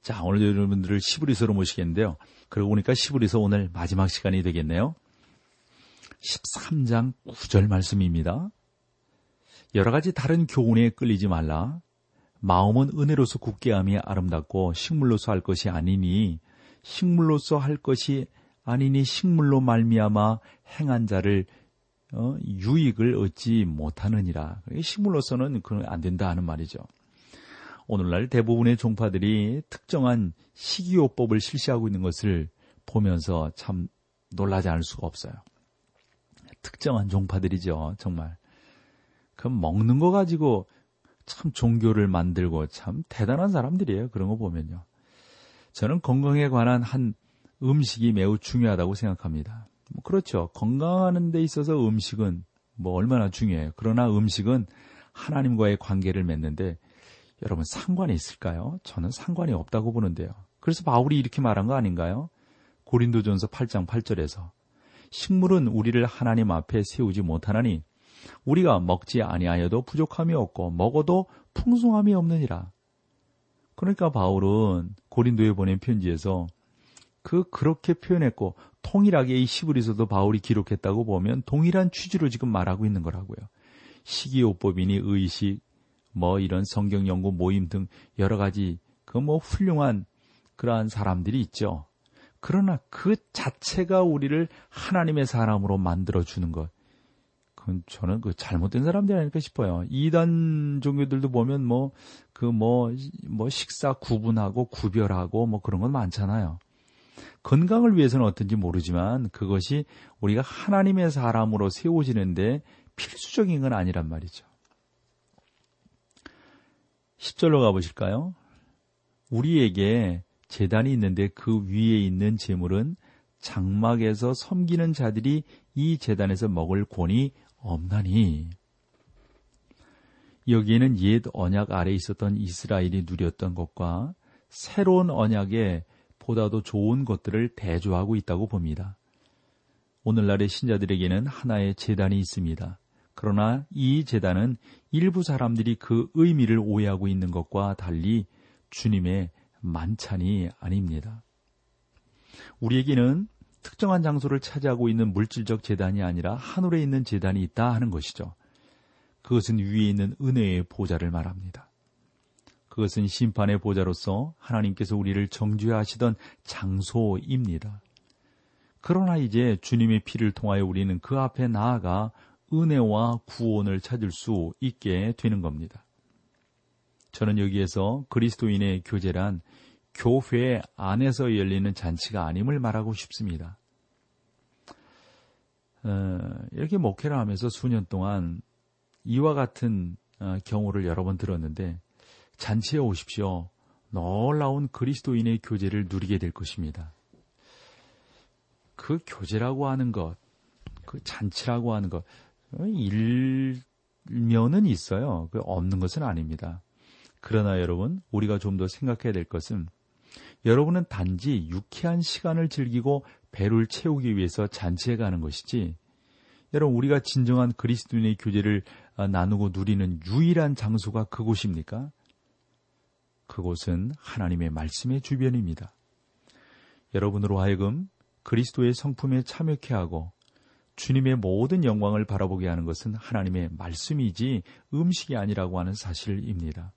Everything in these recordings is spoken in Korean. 자 오늘 여러분들을 히브리서로 모시겠는데요. 그러고 보니까 히브리서 오늘 마지막 시간이 되겠네요. 13장 9절 말씀입니다. 여러 가지 다른 교훈에 끌리지 말라. 마음은 은혜로서 굳게 함이 아름답고 식물로서 할 것이 아니니 식물로 말미암아 행한 자를 유익을 얻지 못하느니라. 식물로서는 그건 안 된다 하는 말이죠. 오늘날 대부분의 종파들이 특정한 식이요법을 실시하고 있는 것을 보면서 참 놀라지 않을 수가 없어요. 특정한 종파들이죠, 정말. 그럼 먹는 거 가지고 참 종교를 만들고 참 대단한 사람들이에요, 그런 거 보면요. 저는 건강에 관한 한 음식이 매우 중요하다고 생각합니다. 그렇죠. 건강하는 데 있어서 음식은 뭐 얼마나 중요해요. 그러나 음식은 하나님과의 관계를 맺는데 여러분 상관이 있을까요? 저는 상관이 없다고 보는데요. 그래서 바울이 이렇게 말한 거 아닌가요? 고린도전서 8장 8절에서 식물은 우리를 하나님 앞에 세우지 못하나니 우리가 먹지 아니하여도 부족함이 없고 먹어도 풍성함이 없느니라. 그러니까 바울은 고린도에 보낸 편지에서 그렇게 표현했고 통일하게 이 히브리서도 바울이 기록했다고 보면 동일한 취지로 지금 말하고 있는 거라고요. 식이요법이니 의식, 이런 성경연구 모임 등 여러 가지 훌륭한 그러한 사람들이 있죠. 그러나 그 자체가 우리를 하나님의 사람으로 만들어주는 것. 그건 저는 잘못된 사람들이 아닐까 싶어요. 이단 종교들도 보면 식사 구분하고 구별하고 그런 건 많잖아요. 건강을 위해서는 어떤지 모르지만 그것이 우리가 하나님의 사람으로 세워지는데 필수적인 건 아니란 말이죠. 10절로 가보실까요? 우리에게 제단이 있는데 그 위에 있는 제물은 장막에서 섬기는 자들이 이 제단에서 먹을 권이 없나니. 여기에는 옛 언약 아래에 있었던 이스라엘이 누렸던 것과 새로운 언약에 보다도 좋은 것들을 대조하고 있다고 봅니다. 오늘날의 신자들에게는 하나의 제단이 있습니다. 그러나 이 제단은 일부 사람들이 그 의미를 오해하고 있는 것과 달리 주님의 만찬이 아닙니다. 우리에게는 특정한 장소를 차지하고 있는 물질적 제단이 아니라 하늘에 있는 제단이 있다 하는 것이죠. 그것은 위에 있는 은혜의 보좌를 말합니다. 그것은 심판의 보좌로서 하나님께서 우리를 정죄하시던 장소입니다. 그러나 이제 주님의 피를 통하여 우리는 그 앞에 나아가 은혜와 구원을 찾을 수 있게 되는 겁니다. 저는 여기에서 그리스도인의 교제란 교회 안에서 열리는 잔치가 아님을 말하고 싶습니다. 이렇게 목회를 하면서 수년 동안 이와 같은 경우를 여러 번 들었는데 잔치에 오십시오. 놀라운 그리스도인의 교제를 누리게 될 것입니다. 그 교제라고 하는 것, 그 잔치라고 하는 것, 일면은 있어요. 없는 것은 아닙니다. 그러나 여러분, 우리가 좀 더 생각해야 될 것은 여러분은 단지 유쾌한 시간을 즐기고 배를 채우기 위해서 잔치에 가는 것이지, 여러분 우리가 진정한 그리스도인의 교제를 나누고 누리는 유일한 장소가 그곳입니까? 그곳은 하나님의 말씀의 주변입니다. 여러분으로 하여금 그리스도의 성품에 참여케 하고 주님의 모든 영광을 바라보게 하는 것은 하나님의 말씀이지 음식이 아니라고 하는 사실입니다.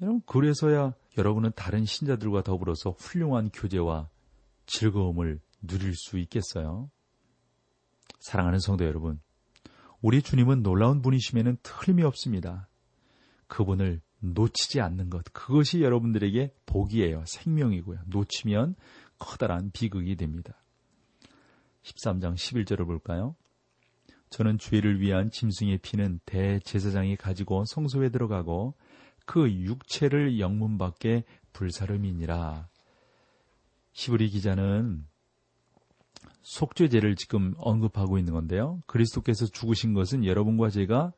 여러분, 그래서야 여러분은 다른 신자들과 더불어서 훌륭한 교제와 즐거움을 누릴 수 있겠어요. 사랑하는 성도 여러분, 우리 주님은 놀라운 분이심에는 틀림이 없습니다. 그분을 놓치지 않는 것, 그것이 여러분들에게 복이에요. 생명이고요. 놓치면 커다란 비극이 됩니다. 13장 11절을 볼까요? 저는 죄를 위한 짐승의 피는 대제사장이 가지고 성소에 들어가고 그 육체를 영문 밖에 불사름이니라. 히브리 기자는 속죄제를 지금 언급하고 있는 건데요. 그리스도께서 죽으신 것은 여러분과 제가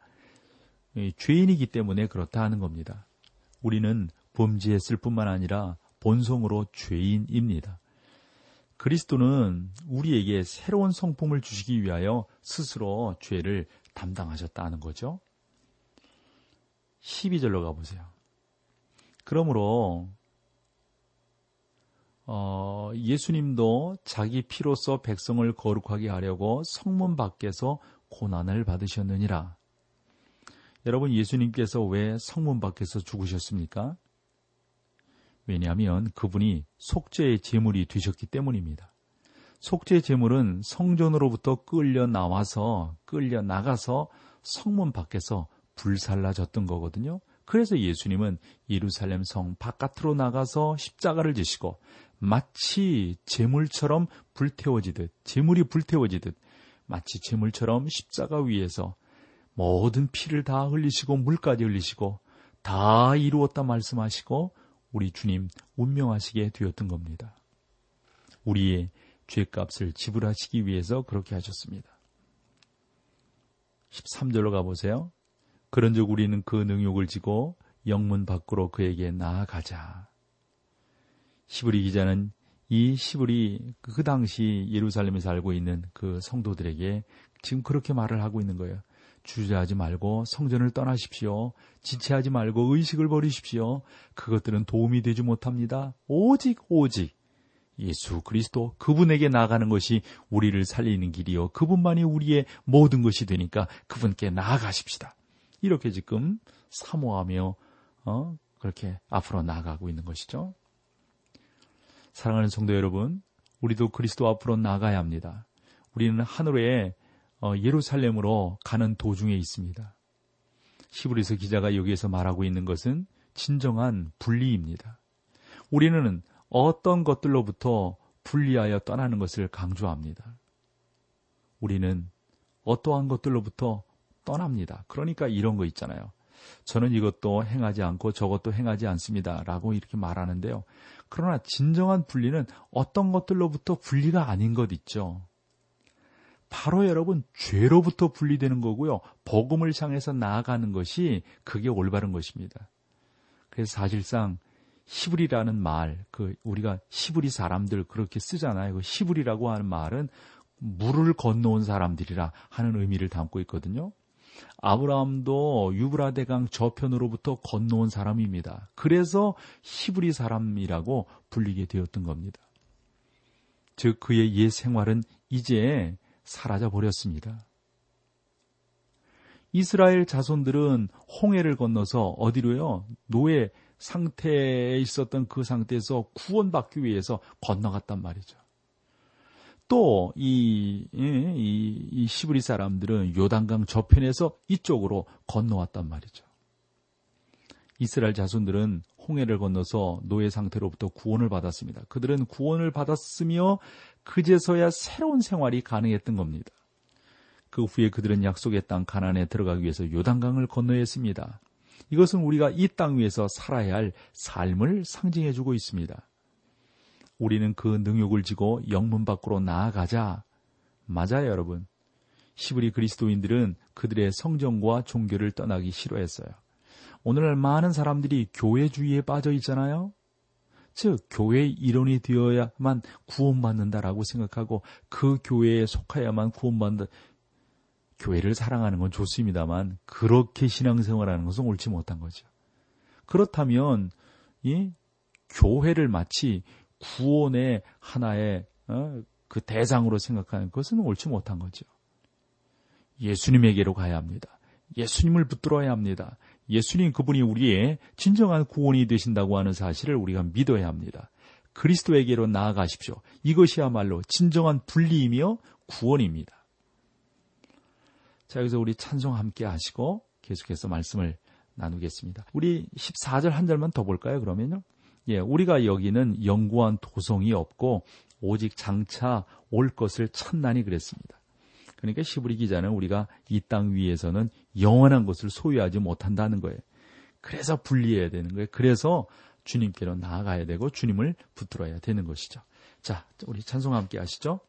죄인이기 때문에 그렇다 하는 겁니다. 우리는 범죄했을 뿐만 아니라 본성으로 죄인입니다. 그리스도는 우리에게 새로운 성품을 주시기 위하여 스스로 죄를 담당하셨다는 거죠. 12절로 가보세요. 그러므로 예수님도 자기 피로써 백성을 거룩하게 하려고 성문 밖에서 고난을 받으셨느니라. 여러분, 예수님께서 왜 성문 밖에서 죽으셨습니까? 왜냐하면 그분이 속죄의 제물이 되셨기 때문입니다. 속죄의 제물은 성전으로부터 끌려나가서 성문 밖에서 불살라졌던 거거든요. 그래서 예수님은 예루살렘 성 바깥으로 나가서 십자가를 지시고 마치 제물처럼 불태워지듯, 제물이 불태워지듯 마치 제물처럼 십자가 위에서 모든 피를 다 흘리시고 물까지 흘리시고 다 이루었다 말씀하시고 우리 주님 운명하시게 되었던 겁니다. 우리의 죄값을 지불하시기 위해서 그렇게 하셨습니다. 13절로 가보세요. 그런즉 우리는 그 능욕을 지고 영문 밖으로 그에게 나아가자. 히브리 기자는 이 히브리 그 당시 예루살렘에 살고 있는 그 성도들에게 지금 그렇게 말을 하고 있는 거예요. 주저하지 말고 성전을 떠나십시오. 지체하지 말고 의식을 버리십시오. 그것들은 도움이 되지 못합니다. 오직 예수 그리스도 그분에게 나아가는 것이 우리를 살리는 길이요, 그분만이 우리의 모든 것이 되니까 그분께 나아가십시다. 이렇게 지금 사모하며 그렇게 앞으로 나아가고 있는 것이죠. 사랑하는 성도 여러분, 우리도 그리스도 앞으로 나아가야 합니다. 우리는 하늘에 예루살렘으로 가는 도중에 있습니다. 히브리서 기자가 여기에서 말하고 있는 것은 진정한 분리입니다. 우리는 어떤 것들로부터 분리하여 떠나는 것을 강조합니다. 우리는 어떠한 것들로부터 떠납니다. 그러니까 이런 거 있잖아요. 저는 이것도 행하지 않고 저것도 행하지 않습니다 라고 이렇게 말하는데요. 그러나 진정한 분리는 어떤 것들로부터 분리가 아닌 것 있죠. 바로 여러분, 죄로부터 분리되는 거고요, 복음을 향해서 나아가는 것이 그게 올바른 것입니다. 그래서 사실상 히브리라는 말, 우리가 히브리 사람들 그렇게 쓰잖아요. 히브리라고 하는 말은 물을 건너온 사람들이라 하는 의미를 담고 있거든요. 아브라함도 유브라데강 저편으로부터 건너온 사람입니다. 그래서 히브리 사람이라고 불리게 되었던 겁니다. 즉, 그의 옛 생활은 이제 사라져 버렸습니다. 이스라엘 자손들은 홍해를 건너서 어디로요? 노예 상태에 있었던 그 상태에서 구원받기 위해서 건너갔단 말이죠. 또 이 히브리 사람들은 요단강 저편에서 이쪽으로 건너왔단 말이죠. 이스라엘 자손들은 홍해를 건너서 노예 상태로부터 구원을 받았습니다. 그들은 구원을 받았으며 그제서야 새로운 생활이 가능했던 겁니다. 그 후에 그들은 약속의 땅 가나안에 들어가기 위해서 요단강을 건너야 했습니다. 이것은 우리가 이 땅 위에서 살아야 할 삶을 상징해주고 있습니다. 우리는 그 능욕을 지고 영문 밖으로 나아가자. 맞아요, 여러분. 히브리 그리스도인들은 그들의 성전과 종교를 떠나기 싫어했어요. 오늘날 많은 사람들이 교회주의에 빠져 있잖아요. 즉, 교회의 일원이 되어야만 구원받는다라고 생각하고 그 교회에 속하여야만 구원받는다. 교회를 사랑하는 건 좋습니다만 그렇게 신앙생활하는 것은 옳지 못한 거죠. 그렇다면 교회를 마치 구원의 하나의 그 대상으로 생각하는 것은 옳지 못한 거죠. 예수님에게로 가야 합니다. 예수님을 붙들어야 합니다. 예수님 그분이 우리의 진정한 구원이 되신다고 하는 사실을 우리가 믿어야 합니다. 그리스도에게로 나아가십시오. 이것이야말로 진정한 분리이며 구원입니다. 자, 여기서 우리 찬송 함께 하시고 계속해서 말씀을 나누겠습니다. 우리 14절 한 절만 더 볼까요, 그러면요? 예, 우리가 여기는 영구한 도성이 없고 오직 장차 올 것을 찾나니 그랬습니다. 그러니까 히브리 기자는 우리가 이 땅 위에서는 영원한 것을 소유하지 못한다는 거예요. 그래서 분리해야 되는 거예요. 그래서 주님께로 나아가야 되고 주님을 붙들어야 되는 것이죠. 자, 우리 찬송 함께 하시죠.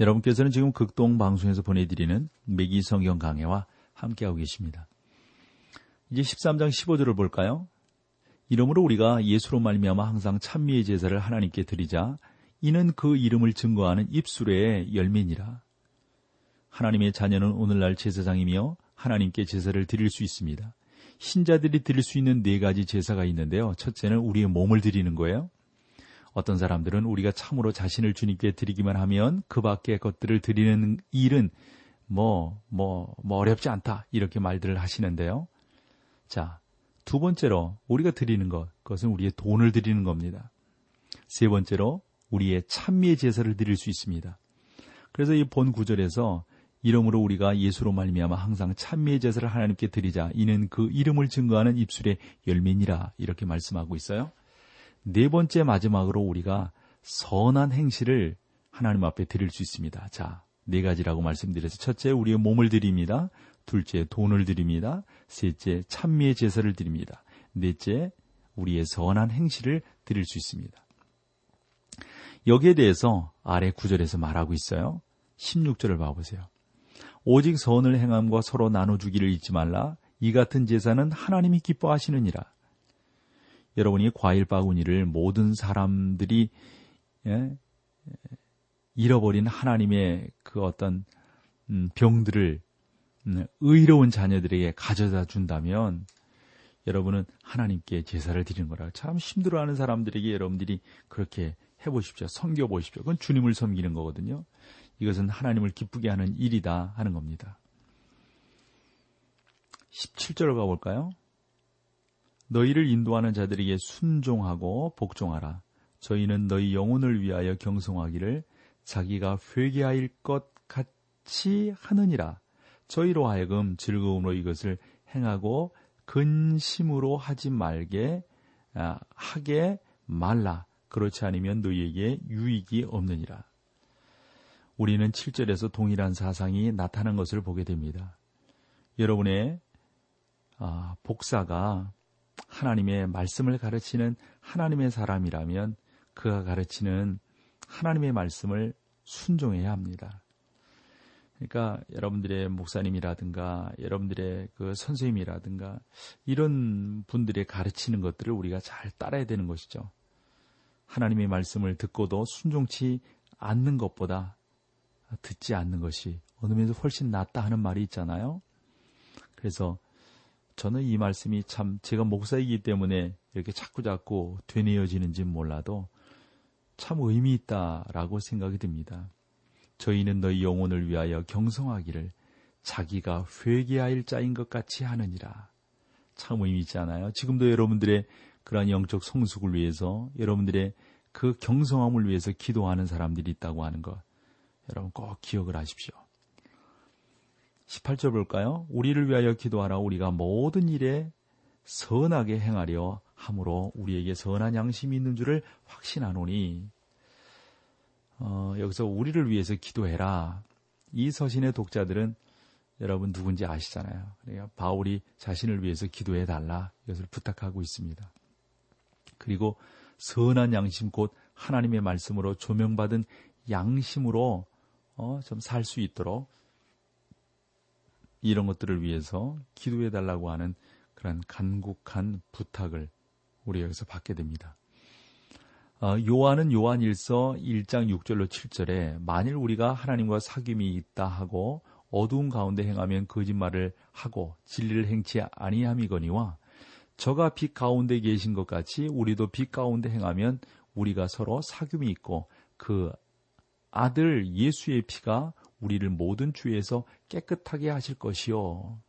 여러분께서는 지금 극동방송에서 보내드리는 매기 성경 강해와 함께하고 계십니다. 이제 13장 15절을 볼까요? 이러므로 우리가 예수로 말미암아 항상 찬미의 제사를 하나님께 드리자 이는 그 이름을 증거하는 입술의 열매니라. 하나님의 자녀는 오늘날 제사장이며 하나님께 제사를 드릴 수 있습니다. 신자들이 드릴 수 있는 네 가지 제사가 있는데요. 첫째는 우리의 몸을 드리는 거예요. 어떤 사람들은 우리가 참으로 자신을 주님께 드리기만 하면 그 밖의 것들을 드리는 일은 어렵지 않다 이렇게 말들을 하시는데요. 자, 두 번째로 우리가 드리는 것, 그것은 우리의 돈을 드리는 겁니다. 세 번째로 우리의 찬미의 제사를 드릴 수 있습니다. 그래서 이 본 구절에서 이러므로 우리가 예수로 말미암아 항상 찬미의 제사를 하나님께 드리자 이는 그 이름을 증거하는 입술의 열매니라 이렇게 말씀하고 있어요. 네 번째 마지막으로 우리가 선한 행실을 하나님 앞에 드릴 수 있습니다. 자, 네 가지라고 말씀드려서 첫째 우리의 몸을 드립니다. 둘째 돈을 드립니다. 셋째 찬미의 제사를 드립니다. 넷째 우리의 선한 행실을 드릴 수 있습니다. 여기에 대해서 아래 9절에서 말하고 있어요. 16절을 봐보세요. 오직 선을 행함과 서로 나눠주기를 잊지 말라. 이 같은 제사는 하나님이 기뻐하시느니라. 여러분이 과일 바구니를 모든 사람들이 잃어버린 하나님의 그 어떤 병들을 의로운 자녀들에게 가져다 준다면 여러분은 하나님께 제사를 드리는 거라. 참 힘들어하는 사람들에게 여러분들이 그렇게 해보십시오. 섬겨보십시오. 그건 주님을 섬기는 거거든요. 이것은 하나님을 기쁘게 하는 일이다 하는 겁니다. 17절을 가볼까요? 너희를 인도하는 자들에게 순종하고 복종하라. 저희는 너희 영혼을 위하여 경성하기를 자기가 회개할 것 같이 하느니라. 저희로 하여금 즐거움으로 이것을 행하고 근심으로 하지 말게 하게 말라. 그렇지 않으면 너희에게 유익이 없느니라. 우리는 7절에서 동일한 사상이 나타난 것을 보게 됩니다. 여러분의 복사가 하나님의 말씀을 가르치는 하나님의 사람이라면 그가 가르치는 하나님의 말씀을 순종해야 합니다. 그러니까 여러분들의 목사님이라든가 여러분들의 그 선생님이라든가 이런 분들의 가르치는 것들을 우리가 잘 따라야 되는 것이죠. 하나님의 말씀을 듣고도 순종치 않는 것보다 듣지 않는 것이 어느 면에서 훨씬 낫다 하는 말이 있잖아요. 그래서 저는 이 말씀이 참 제가 목사이기 때문에 이렇게 자꾸 되뇌어지는지 몰라도 참 의미 있다라고 생각이 듭니다. 저희는 너희 영혼을 위하여 경성하기를 자기가 회개할 자인 것 같이 하느니라. 참 의미 있지 않아요? 지금도 여러분들의 그러한 영적 성숙을 위해서 여러분들의 그 경성함을 위해서 기도하는 사람들이 있다고 하는 것 여러분 꼭 기억을 하십시오. 18절 볼까요? 우리를 위하여 기도하라. 우리가 모든 일에 선하게 행하려 함으로 우리에게 선한 양심이 있는 줄을 확신하노니. 여기서 우리를 위해서 기도해라. 이 서신의 독자들은 여러분 누군지 아시잖아요. 그러니까 바울이 자신을 위해서 기도해달라 이것을 부탁하고 있습니다. 그리고 선한 양심 곧 하나님의 말씀으로 조명받은 양심으로 좀 살 수 있도록 이런 것들을 위해서 기도해달라고 하는 그런 간곡한 부탁을 우리 여기서 받게 됩니다. 요한은 요한일서 1장 6절로 7절에 만일 우리가 하나님과 사귐이 있다 하고 어두운 가운데 행하면 거짓말을 하고 진리를 행치 아니함이거니와 저가 빛 가운데 계신 것 같이 우리도 빛 가운데 행하면 우리가 서로 사귐이 있고 그 아들 예수의 피가 우리를 모든 죄에서 깨끗하게 하실 것이요.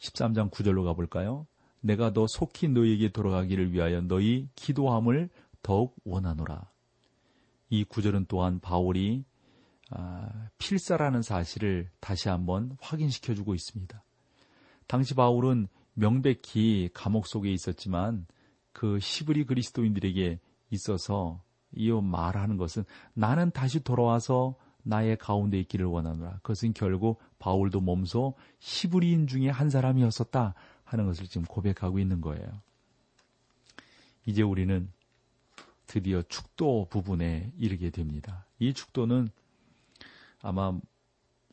13장 9절로 가볼까요? 내가 더 속히 너희에게 돌아가기를 위하여 너희 기도함을 더욱 원하노라. 이 구절은 또한 바울이 필사라는 사실을 다시 한번 확인시켜주고 있습니다. 당시 바울은 명백히 감옥 속에 있었지만 그 히브리 그리스도인들에게 있어서 이어 말하는 것은 나는 다시 돌아와서 나의 가운데 있기를 원하노라. 그것은 결국 바울도 몸소 히브리인 중에 한 사람이었었다 하는 것을 지금 고백하고 있는 거예요. 이제 우리는 드디어 축도 부분에 이르게 됩니다. 이 축도는 아마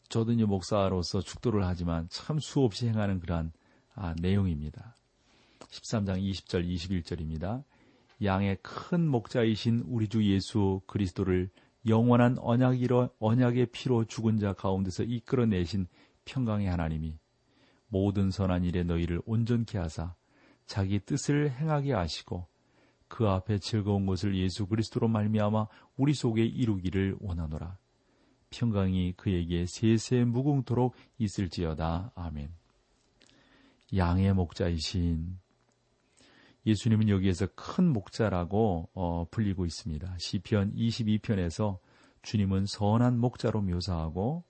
저든요 목사로서 축도를 하지만 참 수없이 행하는 그러한 내용입니다. 13장 20절 21절입니다. 양의 큰 목자이신 우리 주 예수 그리스도를 영원한 언약의 피로 죽은 자 가운데서 이끌어내신 평강의 하나님이 모든 선한 일에 너희를 온전케 하사 자기 뜻을 행하게 하시고 그 앞에 즐거운 것을 예수 그리스도로 말미암아 우리 속에 이루기를 원하노라. 평강이 그에게 세세 무궁토록 있을지어다. 아멘. 양의 목자이신 예수님은 여기에서 큰 목자라고 불리고 있습니다. 시편 22편에서 주님은 선한 목자로 묘사하고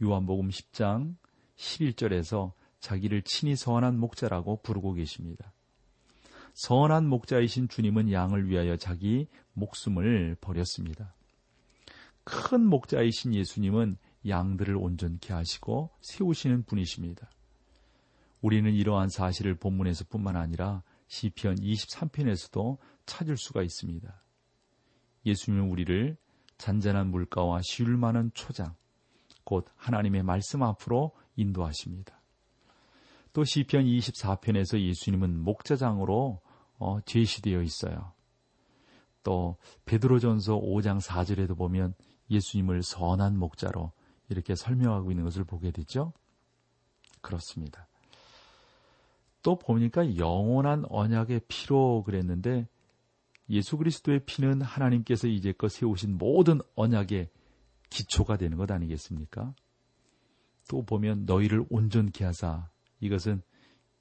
요한복음 10장 11절에서 자기를 친히 선한 목자라고 부르고 계십니다. 선한 목자이신 주님은 양을 위하여 자기 목숨을 버렸습니다. 큰 목자이신 예수님은 양들을 온전케 하시고 세우시는 분이십니다. 우리는 이러한 사실을 본문에서뿐만 아니라 시편 23편에서도 찾을 수가 있습니다. 예수님은 우리를 잔잔한 물가와 쉬울만한 초장, 곧 하나님의 말씀 앞으로 인도하십니다. 또 시편 24편에서 예수님은 목자장으로 제시되어 있어요. 또 베드로전서 5장 4절에도 보면 예수님을 선한 목자로 이렇게 설명하고 있는 것을 보게 되죠. 그렇습니다. 또 보니까 영원한 언약의 피로 그랬는데 예수 그리스도의 피는 하나님께서 이제껏 세우신 모든 언약의 기초가 되는 것 아니겠습니까? 또 보면 너희를 온전케 하사, 이것은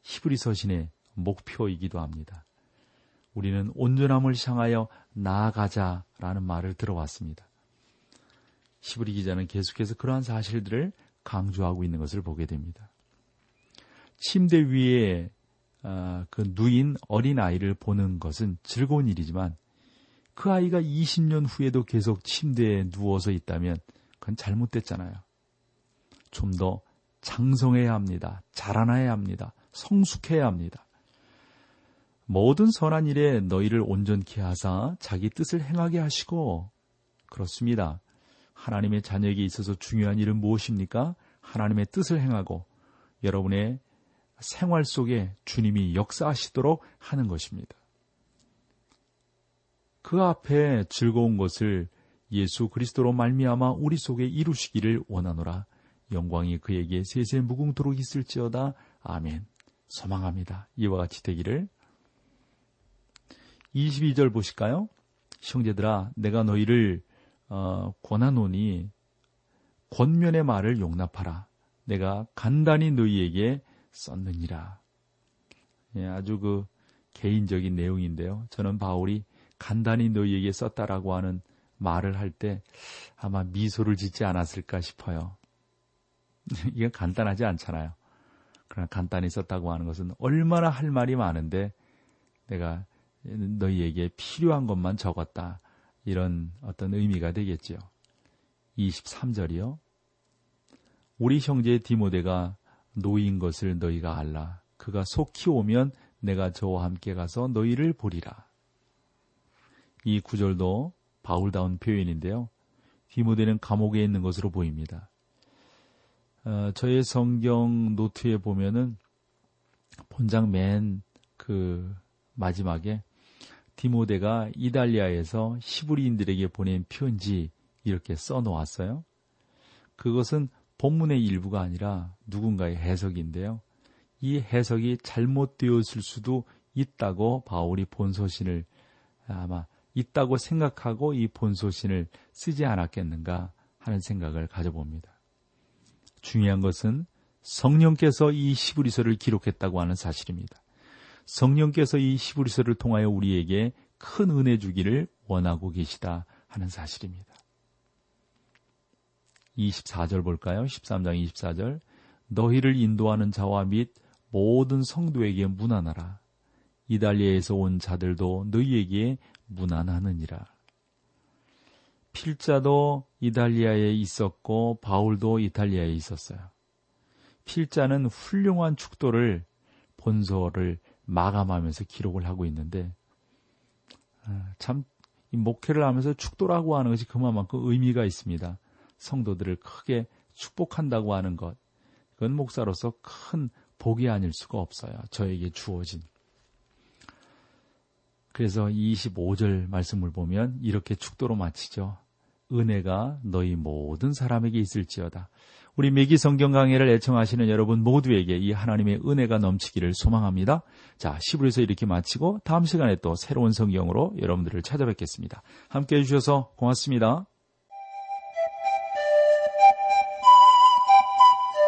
히브리서 신의 목표이기도 합니다. 우리는 온전함을 향하여 나아가자라는 말을 들어왔습니다. 히브리 기자는 계속해서 그러한 사실들을 강조하고 있는 것을 보게 됩니다. 침대 위에 그 누인 어린아이를 보는 것은 즐거운 일이지만 그 아이가 20년 후에도 계속 침대에 누워서 있다면 그건 잘못됐잖아요. 좀 더 장성해야 합니다. 자라나야 합니다. 성숙해야 합니다. 모든 선한 일에 너희를 온전케 하사 자기 뜻을 행하게 하시고, 그렇습니다. 하나님의 자녀에게 있어서 중요한 일은 무엇입니까? 하나님의 뜻을 행하고 여러분의 생활 속에 주님이 역사하시도록 하는 것입니다. 그 앞에 즐거운 것을 예수 그리스도로 말미암아 우리 속에 이루시기를 원하노라. 영광이 그에게 세세 무궁토록 있을지어다. 아멘. 소망합니다. 이와 같이 되기를. 22절 보실까요? 형제들아, 내가 너희를 권하노니 권면의 말을 용납하라. 내가 간단히 너희에게 썼느니라. 예, 아주 그 개인적인 내용인데요. 저는 바울이 간단히 너희에게 썼다라고 하는 말을 할 때 아마 미소를 짓지 않았을까 싶어요. 이건 간단하지 않잖아요. 그러나 간단히 썼다고 하는 것은 얼마나 할 말이 많은데 내가 너희에게 필요한 것만 적었다. 이런 어떤 의미가 되겠지요. 23절이요. 우리 형제 디모데가 노인 것을 너희가 알라. 그가 속히 오면 내가 저와 함께 가서 너희를 보리라. 이 구절도 바울다운 표현인데요. 디모데는 감옥에 있는 것으로 보입니다. 저의 성경 노트에 보면은 본장 맨 그 마지막에 디모데가 이탈리아에서 히브리인들에게 보낸 편지 이렇게 써 놓았어요. 그것은 본문의 일부가 아니라 누군가의 해석인데요. 이 해석이 잘못되었을 수도 있다고 바울이 본소신을 아마 있다고 생각하고 이 본소신을 쓰지 않았겠는가 하는 생각을 가져봅니다. 중요한 것은 성령께서 이 히브리서를 기록했다고 하는 사실입니다. 성령께서 이 히브리서를 통하여 우리에게 큰 은혜 주기를 원하고 계시다 하는 사실입니다. 24절 볼까요? 13장 24절. 너희를 인도하는 자와 및 모든 성도에게 문안하라. 이달리아에서 온 자들도 너희에게 문안하느니라. 필자도 이탈리아에 있었고 바울도 이탈리아에 있었어요. 필자는 훌륭한 축도를 본서를 마감하면서 기록을 하고 있는데 참 이 목회를 하면서 축도라고 하는 것이 그만큼 의미가 있습니다. 성도들을 크게 축복한다고 하는 것, 그건 목사로서 큰 복이 아닐 수가 없어요. 저에게 주어진. 그래서 25절 말씀을 보면 이렇게 축도로 마치죠. 은혜가 너희 모든 사람에게 있을지어다. 우리 매기 성경 강해를 애청하시는 여러분 모두에게 이 하나님의 은혜가 넘치기를 소망합니다. 자, 히브리서 이렇게 마치고 다음 시간에 또 새로운 성경으로 여러분들을 찾아뵙겠습니다. 함께해 주셔서 고맙습니다.